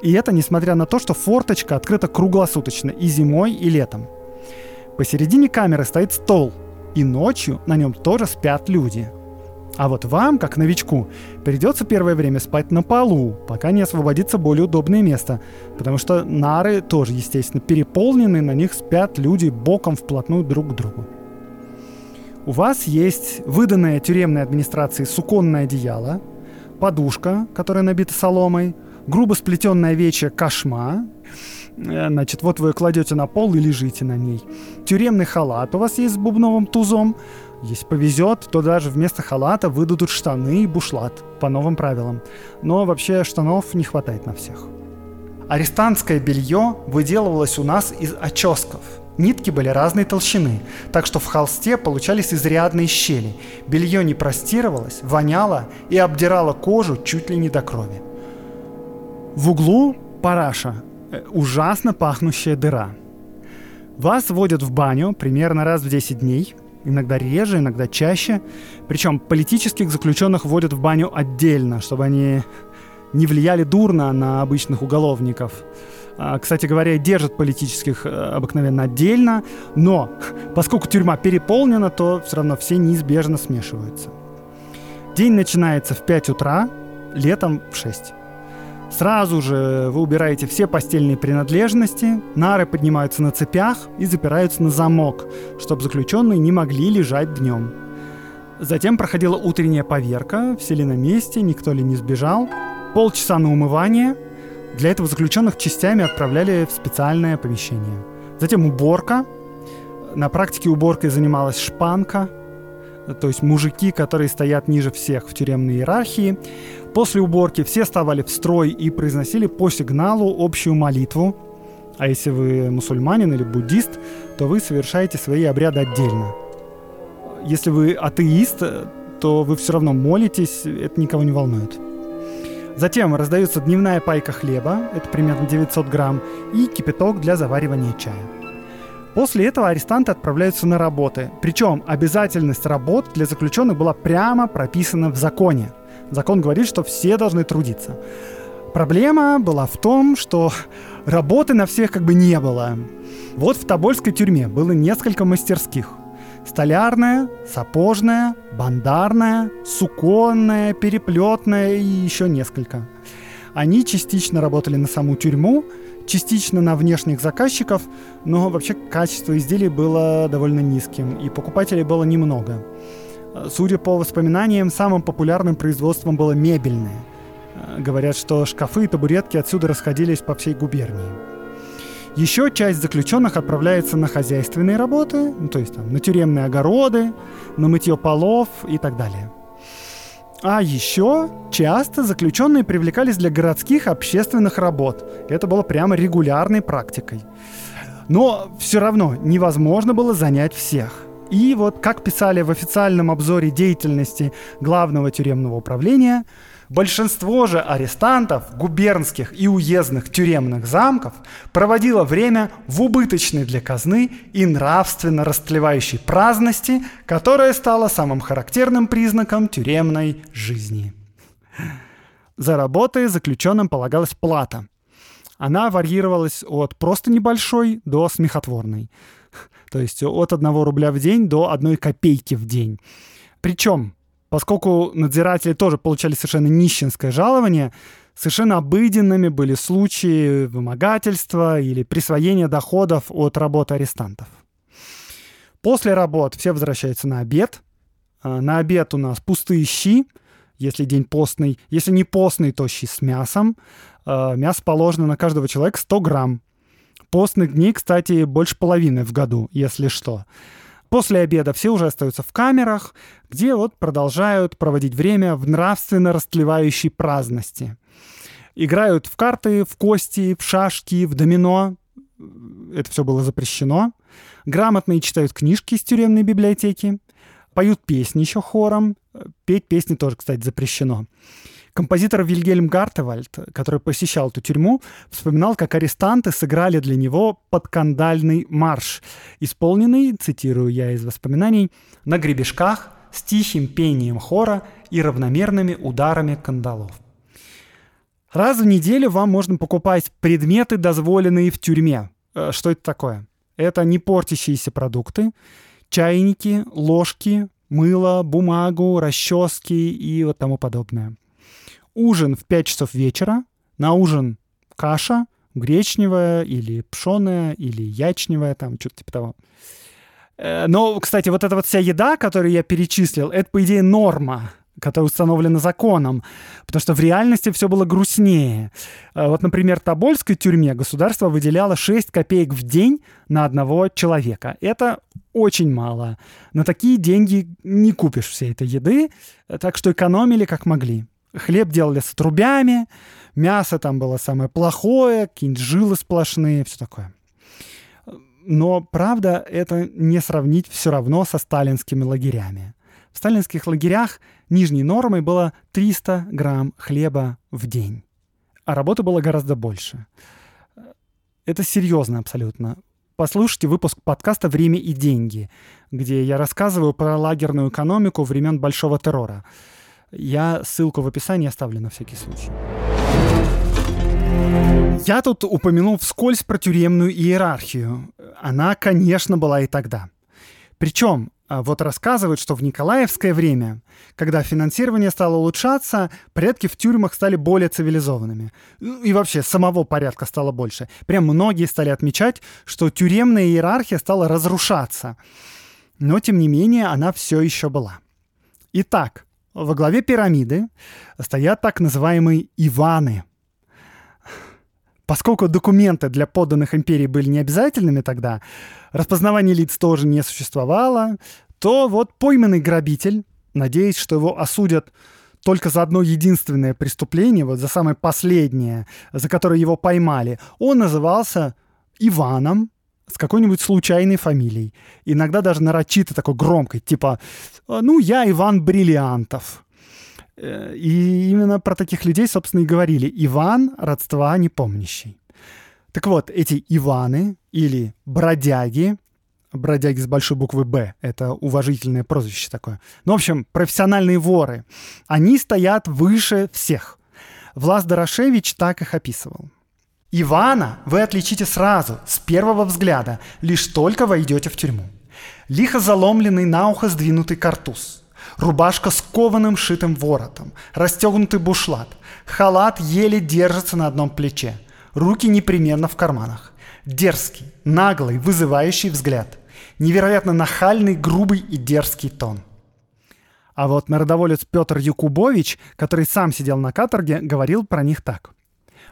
И это несмотря на то, что форточка открыта круглосуточно и зимой, и летом. Посередине камеры стоит стол, и ночью на нем тоже спят люди. А вот вам, как новичку, придется первое время спать на полу, пока не освободится более удобное место, потому что нары тоже, естественно, переполнены, на них спят люди боком вплотную друг к другу. У вас есть выданное тюремной администрации суконное одеяло, подушка, которая набита соломой, грубо сплетенная овечья кошма. Значит, вот вы ее кладете на пол и лежите на ней. Тюремный халат у вас есть с бубновым тузом. Если повезет, то даже вместо халата выдадут штаны и бушлат по новым правилам. Но вообще штанов не хватает на всех. Арестантское белье выделывалось у нас из оческов. Нитки были разной толщины, так что в холсте получались изрядные щели. Белье не простирывалось, воняло и обдирало кожу чуть ли не до крови. В углу параша, ужасно пахнущая дыра. Вас водят в баню примерно раз в 10 дней, иногда реже, иногда чаще. Причем политических заключенных водят в баню отдельно, чтобы они не влияли дурно на обычных уголовников. Кстати говоря, держат политических обыкновенно отдельно, но поскольку тюрьма переполнена, то все равно все неизбежно смешиваются. День начинается в 5 утра, летом в 6. Сразу же вы убираете все постельные принадлежности, нары поднимаются на цепях и запираются на замок, чтобы заключенные не могли лежать днем. Затем проходила утренняя поверка, все ли на месте, никто ли не сбежал, полчаса на умывание. Для этого заключенных частями отправляли в специальное помещение. Затем уборка. На практике уборкой занималась шпанка, то есть мужики, которые стоят ниже всех в тюремной иерархии. После уборки все вставали в строй и произносили по сигналу общую молитву. А если вы мусульманин или буддист, то вы совершаете свои обряды отдельно. Если вы атеист, то вы все равно молитесь, это никого не волнует. Затем раздается дневная пайка хлеба, это примерно 900 грамм, и кипяток для заваривания чая. После этого арестанты отправляются на работы. Причем обязательность работ для заключенных была прямо прописана в законе. Закон говорит, что все должны трудиться. Проблема была в том, что работы на всех как бы не было. Вот в Тобольской тюрьме было несколько мастерских. Столярная, сапожная, бандарная, суконная, переплетная и еще несколько. Они частично работали на саму тюрьму, частично на внешних заказчиков, но вообще качество изделий было довольно низким, и покупателей было немного. Судя по воспоминаниям, самым популярным производством было мебельное. Говорят, что шкафы и табуретки отсюда расходились по всей губернии. Еще часть заключенных отправляется на хозяйственные работы, ну, то есть там, на тюремные огороды, на мытье полов и так далее. А еще часто заключенные привлекались для городских общественных работ. Это было прямо регулярной практикой. Но все равно невозможно было занять всех. И вот, как писали в официальном обзоре деятельности главного тюремного управления, большинство же арестантов губернских и уездных тюремных замков проводило время в убыточной для казны и нравственно растлевающей праздности, которая стала самым характерным признаком тюремной жизни. За работы заключенным полагалась плата. Она варьировалась от просто небольшой до смехотворной. То есть от 1 рубля в день до 1 копейки в день. Причем, поскольку надзиратели тоже получали совершенно нищенское жалование, совершенно обыденными были случаи вымогательства или присвоения доходов от работы арестантов. После работ все возвращаются на обед. На обед у нас пустые щи Если день постный, если не постный, то щи с мясом. Мясо положено на каждого человека 100 грамм. Постных дней, кстати, больше половины в году, если что. После обеда все уже остаются в камерах, где вот продолжают проводить время в нравственно растлевающей праздности. Играют в карты, в кости, в шашки, в домино. Это все было запрещено. Грамотные читают книжки из тюремной библиотеки. Поют песни еще хором. Петь песни тоже, кстати, запрещено. Композитор Вильгельм Гартевальд, который посещал эту тюрьму, вспоминал, как арестанты сыграли для него подкандальный марш, исполненный, цитирую я из воспоминаний, на гребешках с тихим пением хора и равномерными ударами кандалов. Раз в неделю вам можно покупать предметы, дозволенные в тюрьме. Что это такое? Это не портящиеся продукты, чайники, ложки, мыло, бумагу, расчески и вот тому подобное. Ужин в 5 часов вечера. На ужин каша гречневая или пшеная, или ячневая, там что-то типа того. Но, кстати, вот эта вот вся еда, которую я перечислил, это, по идее, норма, которая установлена законом, потому что в реальности все было грустнее. Вот, например, в Тобольской тюрьме государство выделяло 6 копеек в день на одного человека. Это очень мало. На такие деньги не купишь всей этой еды, так что экономили как могли. Хлеб делали с трубями, мясо там было самое плохое, какие-нибудь жилы сплошные, все такое. Но, правда, это не сравнить все равно со сталинскими лагерями. В сталинских лагерях нижней нормой было 300 грамм хлеба в день, а работы было гораздо больше. Это серьезно абсолютно. Послушайте выпуск подкаста «Время и деньги», где я рассказываю про лагерную экономику времен Большого террора. Я ссылку в описании оставлю на всякий случай. Я тут упомянул вскользь про тюремную иерархию. Она, конечно, была и тогда. Причем, вот рассказывают, что в николаевское время, когда финансирование стало улучшаться, порядки в тюрьмах стали более цивилизованными. И вообще, самого порядка стало больше. Прям многие стали отмечать, что тюремная иерархия стала разрушаться. Но, тем не менее, она все еще была. Итак, во главе пирамиды стоят так называемые Иваны. Поскольку документы для подданных империи были необязательными тогда, распознавание лиц тоже не существовало, то вот пойманный грабитель, надеясь, что его осудят только за одно единственное преступление, вот за самое последнее, за которое его поймали, он назывался Иваном с какой-нибудь случайной фамилией. Иногда даже нарочито такой громкой, типа «ну, я Иван Бриллиантов». И именно про таких людей, собственно, и говорили. Иван родства непомнящий. Так вот, эти Иваны или бродяги с большой буквы «Б», это уважительное прозвище такое. Ну, в общем, профессиональные воры. Они стоят выше всех. Влас Дорошевич так их описывал. Ивана вы отличите сразу, с первого взгляда, лишь только войдете в тюрьму. Лихо заломленный на ухо сдвинутый картуз, рубашка с кованым шитым воротом, расстегнутый бушлат, халат еле держится на одном плече, руки непременно в карманах. Дерзкий, наглый, вызывающий взгляд, невероятно нахальный, грубый и дерзкий тон. А вот народоволец Петр Якубович, который сам сидел на каторге, говорил про них так.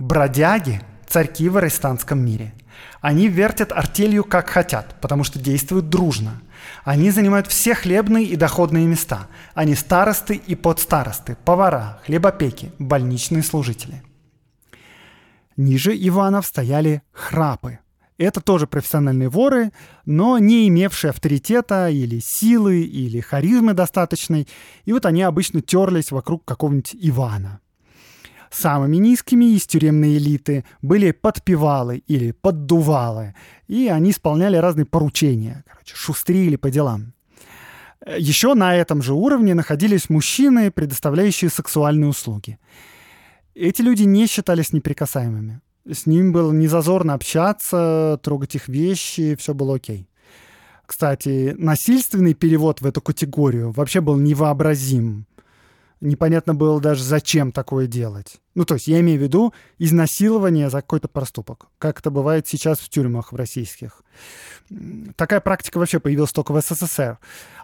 «Бродяги – царьки в арестантском мире. Они вертят артелью как хотят, потому что действуют дружно. Они занимают все хлебные и доходные места. Они старосты и подстаросты, повара, хлебопеки, больничные служители». Ниже Иванов стояли храпы. Это тоже профессиональные воры, но не имевшие авторитета или силы, или харизмы достаточной. И вот они обычно терлись вокруг какого-нибудь Ивана. Самыми низкими из тюремной элиты были подпевалы или поддувалы, и они исполняли разные поручения, шустрили по делам. Еще на этом же уровне находились мужчины, предоставляющие сексуальные услуги. Эти люди не считались неприкасаемыми. С ними было незазорно общаться, трогать их вещи, все было окей. Кстати, насильственный перевод в эту категорию вообще был невообразим. непонятно было даже, зачем такое делать. Ну, то есть я имею в виду изнасилование за какой-то проступок, как это бывает сейчас в тюрьмах в российских. Такая практика вообще появилась только в СССР.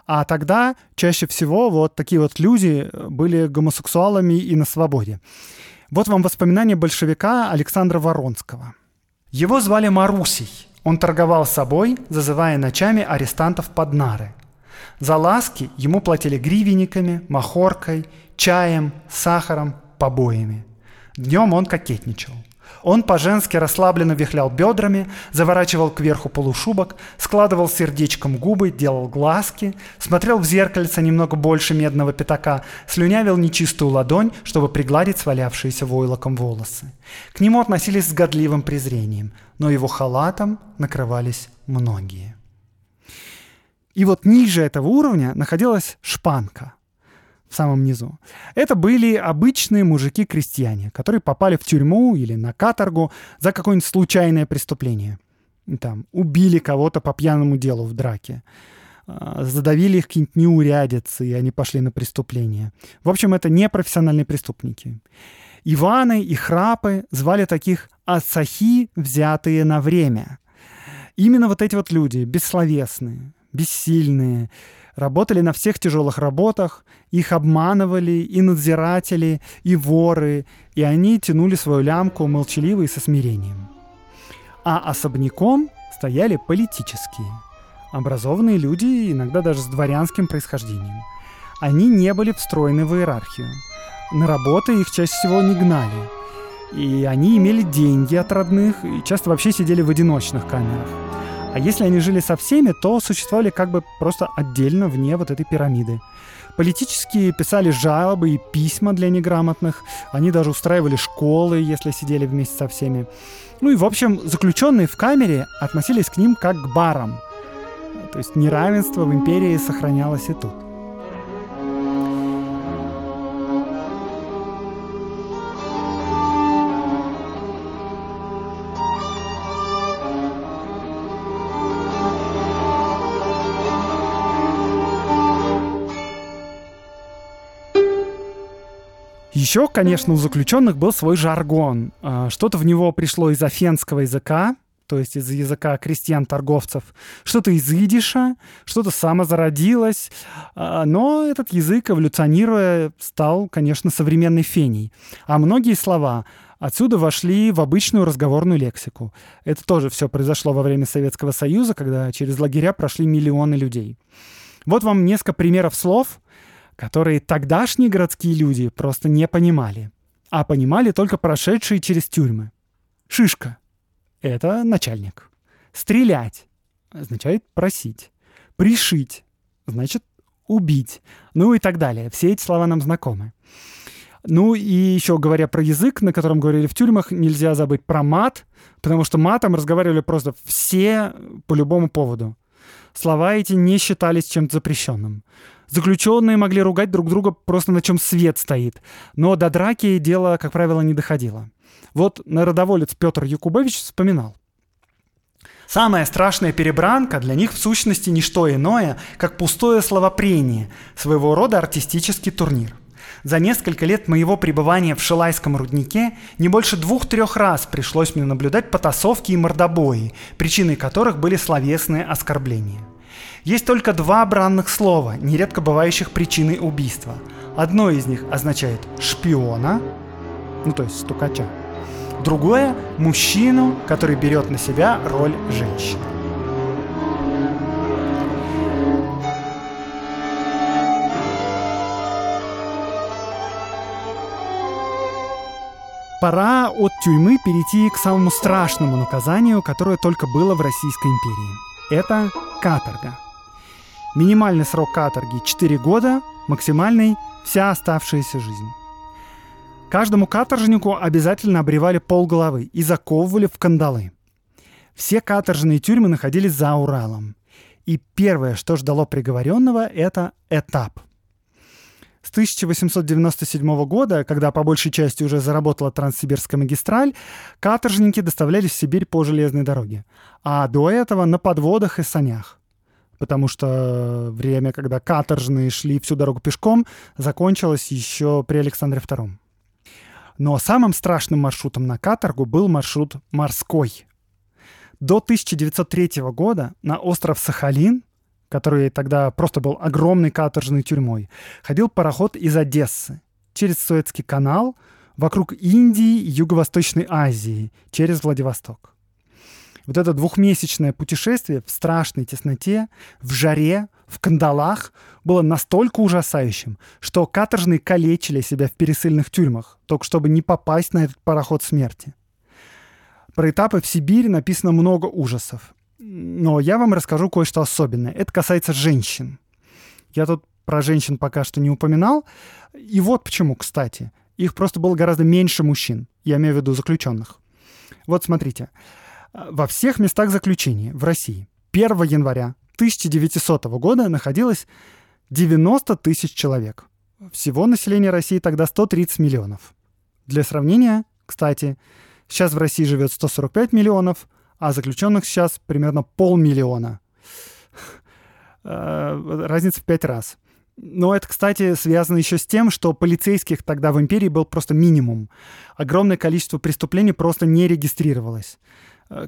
А тогда чаще всего вот такие вот люди были гомосексуалами и на свободе. Вот вам воспоминания большевика Александра Воронского. Его звали Марусей. Он торговал собой, зазывая ночами арестантов под нары. За ласки ему платили гривенниками, махоркой, чаем, сахаром, побоями. Днем он кокетничал. Он по-женски расслабленно вихлял бедрами, заворачивал кверху полушубок, складывал сердечком губы, делал глазки, смотрел в зеркальце немного больше медного пятака, слюнявил нечистую ладонь, чтобы пригладить свалявшиеся войлоком волосы. К нему относились с годливым презрением, но его халатом накрывались многие. И вот ниже этого уровня находилась шпанка. В самом низу. Это были обычные мужики-крестьяне, которые попали в тюрьму или на каторгу за какое-нибудь случайное преступление. Там, убили кого-то по пьяному делу в драке. Задавили их какие-нибудь неурядицы, и они пошли на преступление. В общем, это непрофессиональные преступники. Иваны и храпы звали таких «асахи, взятые на время». Именно вот эти вот люди, бессловесные, бессильные, работали на всех тяжелых работах, их обманывали и надзиратели, и воры, и они тянули свою лямку молчаливо и со смирением. А особняком стояли политические, образованные люди, иногда даже с дворянским происхождением. Они не были встроены в иерархию. На работы их чаще всего не гнали. И они имели деньги от родных и часто вообще сидели в одиночных камерах. А если они жили со всеми, то существовали как бы просто отдельно вне вот этой пирамиды. Политические писали жалобы и письма для неграмотных. Они даже устраивали школы, если сидели вместе со всеми. Ну и, в общем, заключенные в камере относились к ним как к барам. То есть неравенство в империи сохранялось и тут. Еще, конечно, у заключенных был свой жаргон. Что-то в него пришло из афенского языка, то есть из языка крестьян-торговцев, что-то из идиша, что-то само зародилось. Но этот язык, эволюционируя, стал, конечно, современной феней. А многие слова отсюда вошли в обычную разговорную лексику. Это тоже все произошло во время Советского Союза, когда через лагеря прошли миллионы людей. Вот вам несколько примеров слов, которые тогдашние городские люди просто не понимали, а понимали только прошедшие через тюрьмы. Шишка — это начальник. Стрелять — означает просить. Пришить — значит убить. Ну и так далее. Все эти слова нам знакомы. Ну и еще, говоря про язык, на котором говорили в тюрьмах, нельзя забыть про мат, потому что матом разговаривали просто все по любому поводу. Слова эти не считались чем-то запрещенным. Заключенные могли ругать друг друга просто на чем свет стоит. Но до драки дело, как правило, не доходило. Вот народоволец Петр Якубович вспоминал. «Самая страшная перебранка для них в сущности не что иное, как пустое словопрение, своего рода артистический турнир. За несколько лет моего пребывания в Шилайском руднике не больше 2-3 раз пришлось мне наблюдать потасовки и мордобои, причиной которых были словесные оскорбления. Есть только 2 бранных слова, нередко бывающих причиной убийства. Одно из них означает «шпиона», ну то есть «стукача», другое – «мужчину, который берет на себя роль женщины». Пора от тюрьмы перейти к самому страшному наказанию, которое только было в Российской империи. Это каторга. Минимальный срок каторги – 4 года, максимальный – вся оставшаяся жизнь. Каждому каторжнику обязательно обревали полголовы и заковывали в кандалы. Все каторжные тюрьмы находились за Уралом. И первое, что ждало приговоренного – это этап. С 1897 года, когда по большей части уже заработала Транссибирская магистраль, каторжники доставлялись в Сибирь по железной дороге, а до этого на подводах и санях. потому что время, когда каторжные шли всю дорогу пешком, закончилось еще при Александре II. Но самым страшным маршрутом на каторгу был маршрут морской. До 1903 года на остров Сахалин, который тогда просто был огромной каторжной тюрьмой, ходил пароход из Одессы через Суэцкий канал, вокруг Индии и Юго-Восточной Азии, через Владивосток. Вот это двухмесячное путешествие в страшной тесноте, в жаре, в кандалах было настолько ужасающим, что каторжные калечили себя в пересыльных тюрьмах, только чтобы не попасть на этот пароход смерти. Про этапы в Сибири написано много ужасов. Но я вам расскажу кое-что особенное. Это касается женщин. Я тут про женщин пока что не упоминал. И вот почему, кстати. Их просто было гораздо меньше мужчин. Я имею в виду заключенных. Вот смотрите. Во всех местах заключения в России 1 января 1900 года находилось 90 тысяч человек. Всего население России тогда 130 миллионов. Для сравнения, кстати, сейчас в России живет 145 миллионов, а заключенных сейчас примерно 500 000. Разница в 5 раз. Но это, кстати, связано еще с тем, что полицейских тогда в империи был просто минимум. Огромное количество преступлений просто не регистрировалось.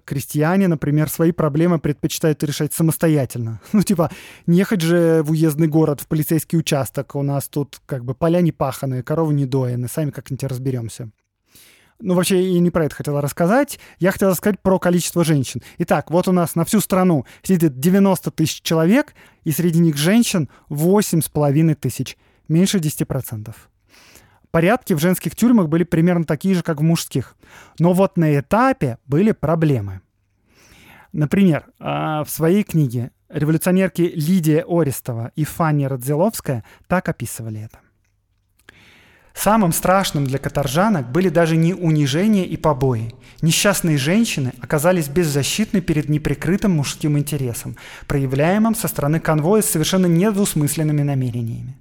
Крестьяне, например, свои проблемы предпочитают решать самостоятельно. Не ехать же в уездный город, в полицейский участок. У нас тут как бы поля не паханые, коровы не доены, сами как-нибудь разберемся. Ну, вообще, я не про это хотела рассказать. Я хотела сказать про количество женщин. Итак, вот у нас на всю страну сидит 90 тысяч человек, и среди них женщин 8,5 тысяч, меньше 10%. Порядки в женских тюрьмах были примерно такие же, как в мужских. Но вот на этапе были проблемы. Например, в своей книге революционерки Лидия Орестова и Фанни Радзиловская так описывали это. Самым страшным для каторжанок были даже не унижения и побои. Несчастные женщины оказались беззащитны перед неприкрытым мужским интересом, проявляемым со стороны конвоя с совершенно недвусмысленными намерениями.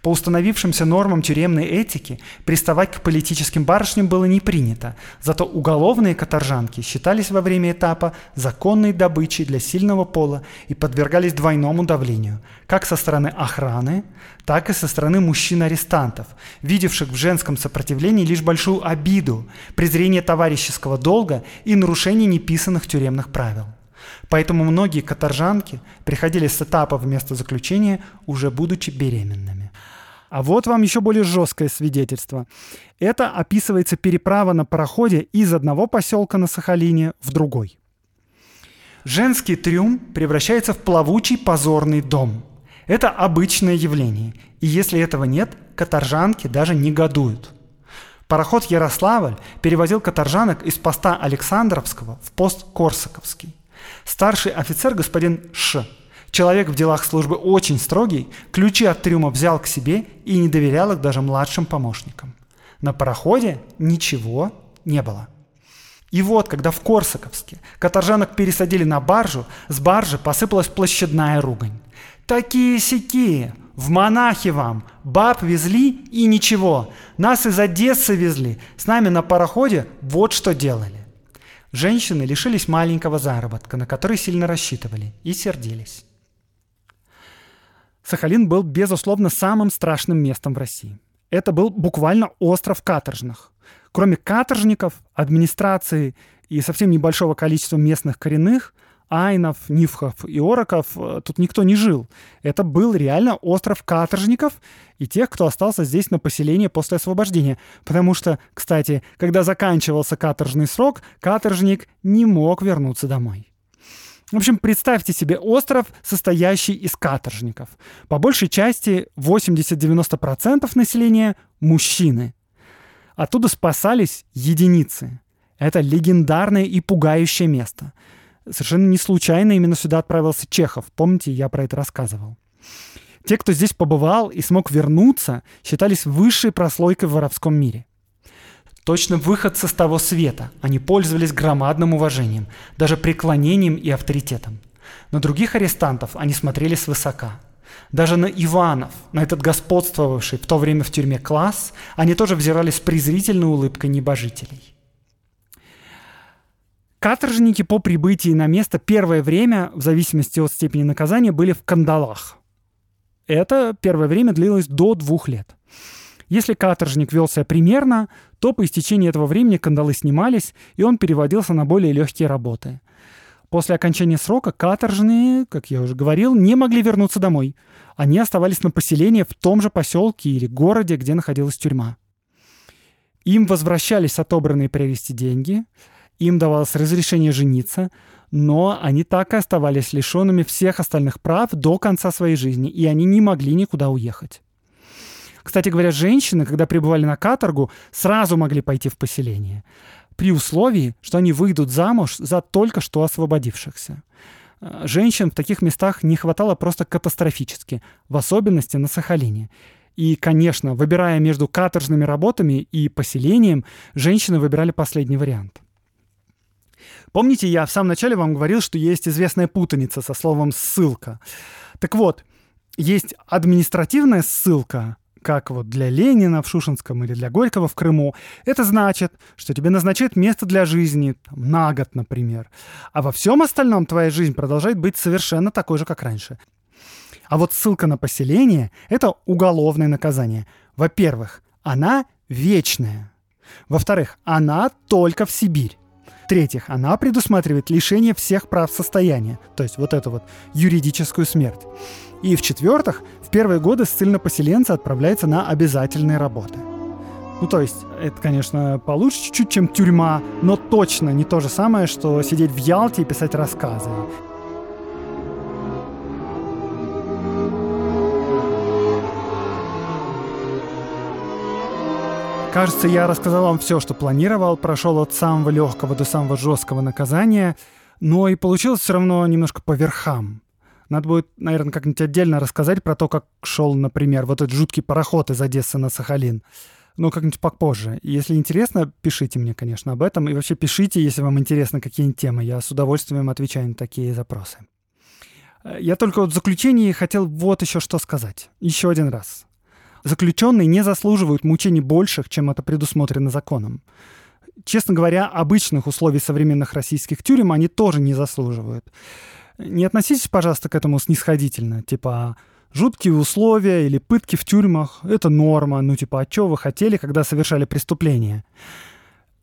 По установившимся нормам тюремной этики приставать к политическим барышням было не принято, зато уголовные каторжанки считались во время этапа законной добычей для сильного пола и подвергались двойному давлению, как со стороны охраны, так и со стороны мужчин-арестантов, видевших в женском сопротивлении лишь большую обиду, презрение товарищеского долга и нарушение неписанных тюремных правил. Поэтому многие каторжанки приходили с этапа вместо заключения, уже будучи беременными. А вот вам еще более жесткое свидетельство. Это описывается переправа на пароходе из одного поселка на Сахалине в другой. Женский трюм превращается в плавучий позорный дом. Это обычное явление. И если этого нет, каторжанки даже негодуют. Пароход «Ярославль» перевозил каторжанок из поста Александровского в пост Корсаковский. Старший офицер, господин Ш., человек в делах службы очень строгий, ключи от трюма взял к себе и не доверял их даже младшим помощникам. На пароходе ничего не было. И вот, когда в Корсаковске каторжанок пересадили на баржу, с баржи посыпалась площадная ругань. «Такие-сякие! В монахи вам! Баб везли и ничего! Нас из Одессы везли! С нами на пароходе вот что делали!» Женщины лишились маленького заработка, на который сильно рассчитывали, и сердились. Сахалин был, безусловно, самым страшным местом в России. Это был буквально остров каторжных. Кроме каторжников, администрации и совсем небольшого количества местных коренных, айнов, нивхов и ороков, тут никто не жил. Это был реально остров каторжников и тех, кто остался здесь на поселение после освобождения. Потому что, кстати, когда заканчивался каторжный срок, каторжник не мог вернуться домой. В общем, представьте себе остров, состоящий из каторжников. По большей части 80-90% населения – мужчины. Оттуда спасались единицы. Это легендарное и пугающее место. Совершенно не случайно именно сюда отправился Чехов. Помните, я про это рассказывал. Те, кто здесь побывал и смог вернуться, считались высшей прослойкой в воровском мире. Точно выходцы с того света. Они пользовались громадным уважением, даже преклонением и авторитетом. На других арестантов они смотрели свысока. Даже на Иванов, на этот господствовавший в то время в тюрьме класс, они тоже взирали с презрительной улыбкой небожителей. Каторжники по прибытии на место первое время, в зависимости от степени наказания, были в кандалах. Это первое время длилось до 2 лет. Если каторжник вел себя примерно, то по истечении этого времени кандалы снимались, и он переводился на более легкие работы. После окончания срока каторжные, как я уже говорил, не могли вернуться домой. Они оставались на поселении в том же поселке или городе, где находилась тюрьма. Им возвращались отобранные прелести деньги, им давалось разрешение жениться, но они так и оставались лишенными всех остальных прав до конца своей жизни, и они не могли никуда уехать. Кстати говоря, женщины, когда прибывали на каторгу, сразу могли пойти в поселение, при условии, что они выйдут замуж за только что освободившихся. Женщин в таких местах не хватало просто катастрофически, в особенности на Сахалине. И, конечно, выбирая между каторжными работами и поселением, женщины выбирали последний вариант. Помните, я в самом начале вам говорил, что есть известная путаница со словом «ссылка». Так вот, есть административная ссылка, как вот для Ленина в Шушенском или для Горького в Крыму. Это значит, что тебе назначают место для жизни там, на год, например. А во всем остальном твоя жизнь продолжает быть совершенно такой же, как раньше. А вот ссылка на поселение — это уголовное наказание. Во-первых, она вечная. Во-вторых, она только в Сибирь. В-третьих, она предусматривает лишение всех прав состояния, то есть вот эту вот юридическую смерть. И в-четвертых, в первые годы ссыльнопоселенцы отправляются на обязательные работы. Ну, то есть, это, конечно, получше чуть-чуть, чем тюрьма, но точно не то же самое, что сидеть в Ялте и писать рассказы. Кажется, я рассказал вам все, что планировал, прошел от самого легкого до самого жесткого наказания, но и получилось все равно немножко по верхам. Надо будет, наверное, как-нибудь отдельно рассказать про то, как шел, например, вот этот жуткий пароход из Одессы на Сахалин. Но как-нибудь попозже. Если интересно, пишите мне, конечно, об этом. И вообще пишите, если вам интересны какие-нибудь темы. Я с удовольствием отвечаю на такие запросы. Я только в заключении хотел вот еще что сказать. Еще один раз. Заключенные не заслуживают мучений больших, чем это предусмотрено законом. Честно говоря, обычных условий современных российских тюрем они тоже не заслуживают. Не относитесь, пожалуйста, к этому снисходительно. Типа, жуткие условия или пытки в тюрьмах — это норма. Ну типа, а чё вы хотели, когда совершали преступление?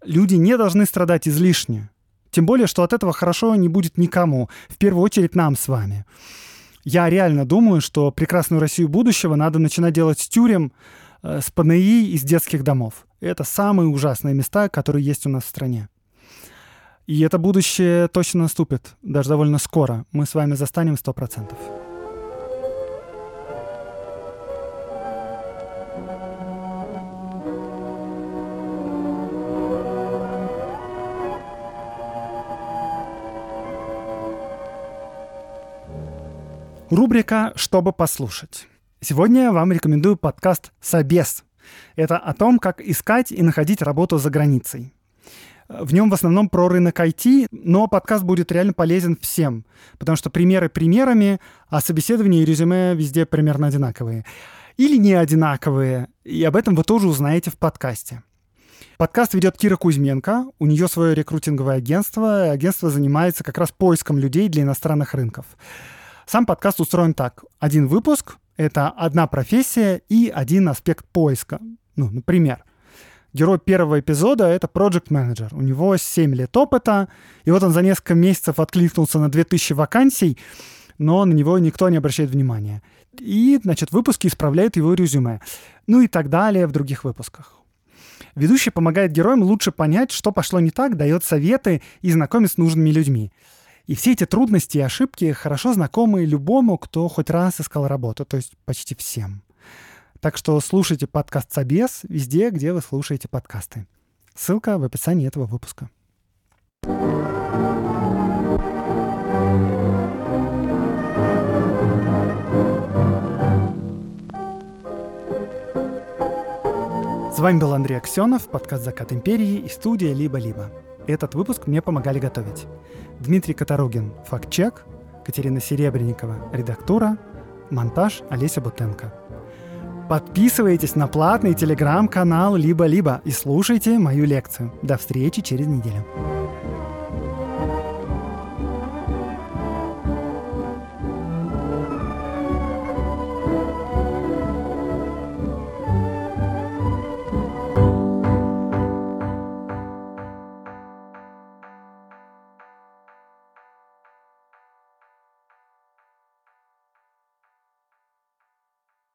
Люди не должны страдать излишне. Тем более, что от этого хорошо не будет никому. В первую очередь нам с вами. Я реально думаю, что прекрасную Россию будущего надо начинать делать с тюрем, с ПНИ и с детских домов. Это самые ужасные места, которые есть у нас в стране. И это будущее точно наступит, даже довольно скоро. Мы с вами застанем 100%. Рубрика «Чтобы послушать». Сегодня я вам рекомендую подкаст «Собес». Это о том, как искать и находить работу за границей. В нем в основном про рынок IT, но подкаст будет реально полезен всем, потому что примеры примерами, а собеседование и резюме везде примерно одинаковые. Или не одинаковые, и об этом вы тоже узнаете в подкасте. Подкаст ведет Кира Кузьменко, у нее свое рекрутинговое агентство, и агентство занимается как раз поиском людей для иностранных рынков. Сам подкаст устроен так. Один выпуск — это одна профессия и один аспект поиска. Ну, например, герой первого эпизода — это проект-менеджер. У него 7 лет опыта, и вот он за несколько месяцев откликнулся на 2000 вакансий, но на него никто не обращает внимания. И, значит, выпуски исправляют его резюме. Ну и так далее в других выпусках. Ведущий помогает героям лучше понять, что пошло не так, дает советы и знакомит с нужными людьми. И все эти трудности и ошибки хорошо знакомы любому, кто хоть раз искал работу, то есть почти всем. Так что слушайте подкаст «Собес» везде, где вы слушаете подкасты. Ссылка в описании этого выпуска. С вами был Андрей Аксенов, подкаст «Закат Империи» и студия «Либо-Либо». Этот выпуск мне помогали готовить Дмитрий Каторугин, фактчек, Катерина Серебренникова, редактура, монтаж Олеся Бутенко. Подписывайтесь на платный телеграм-канал «Либо-либо» и слушайте мою лекцию. До встречи через неделю.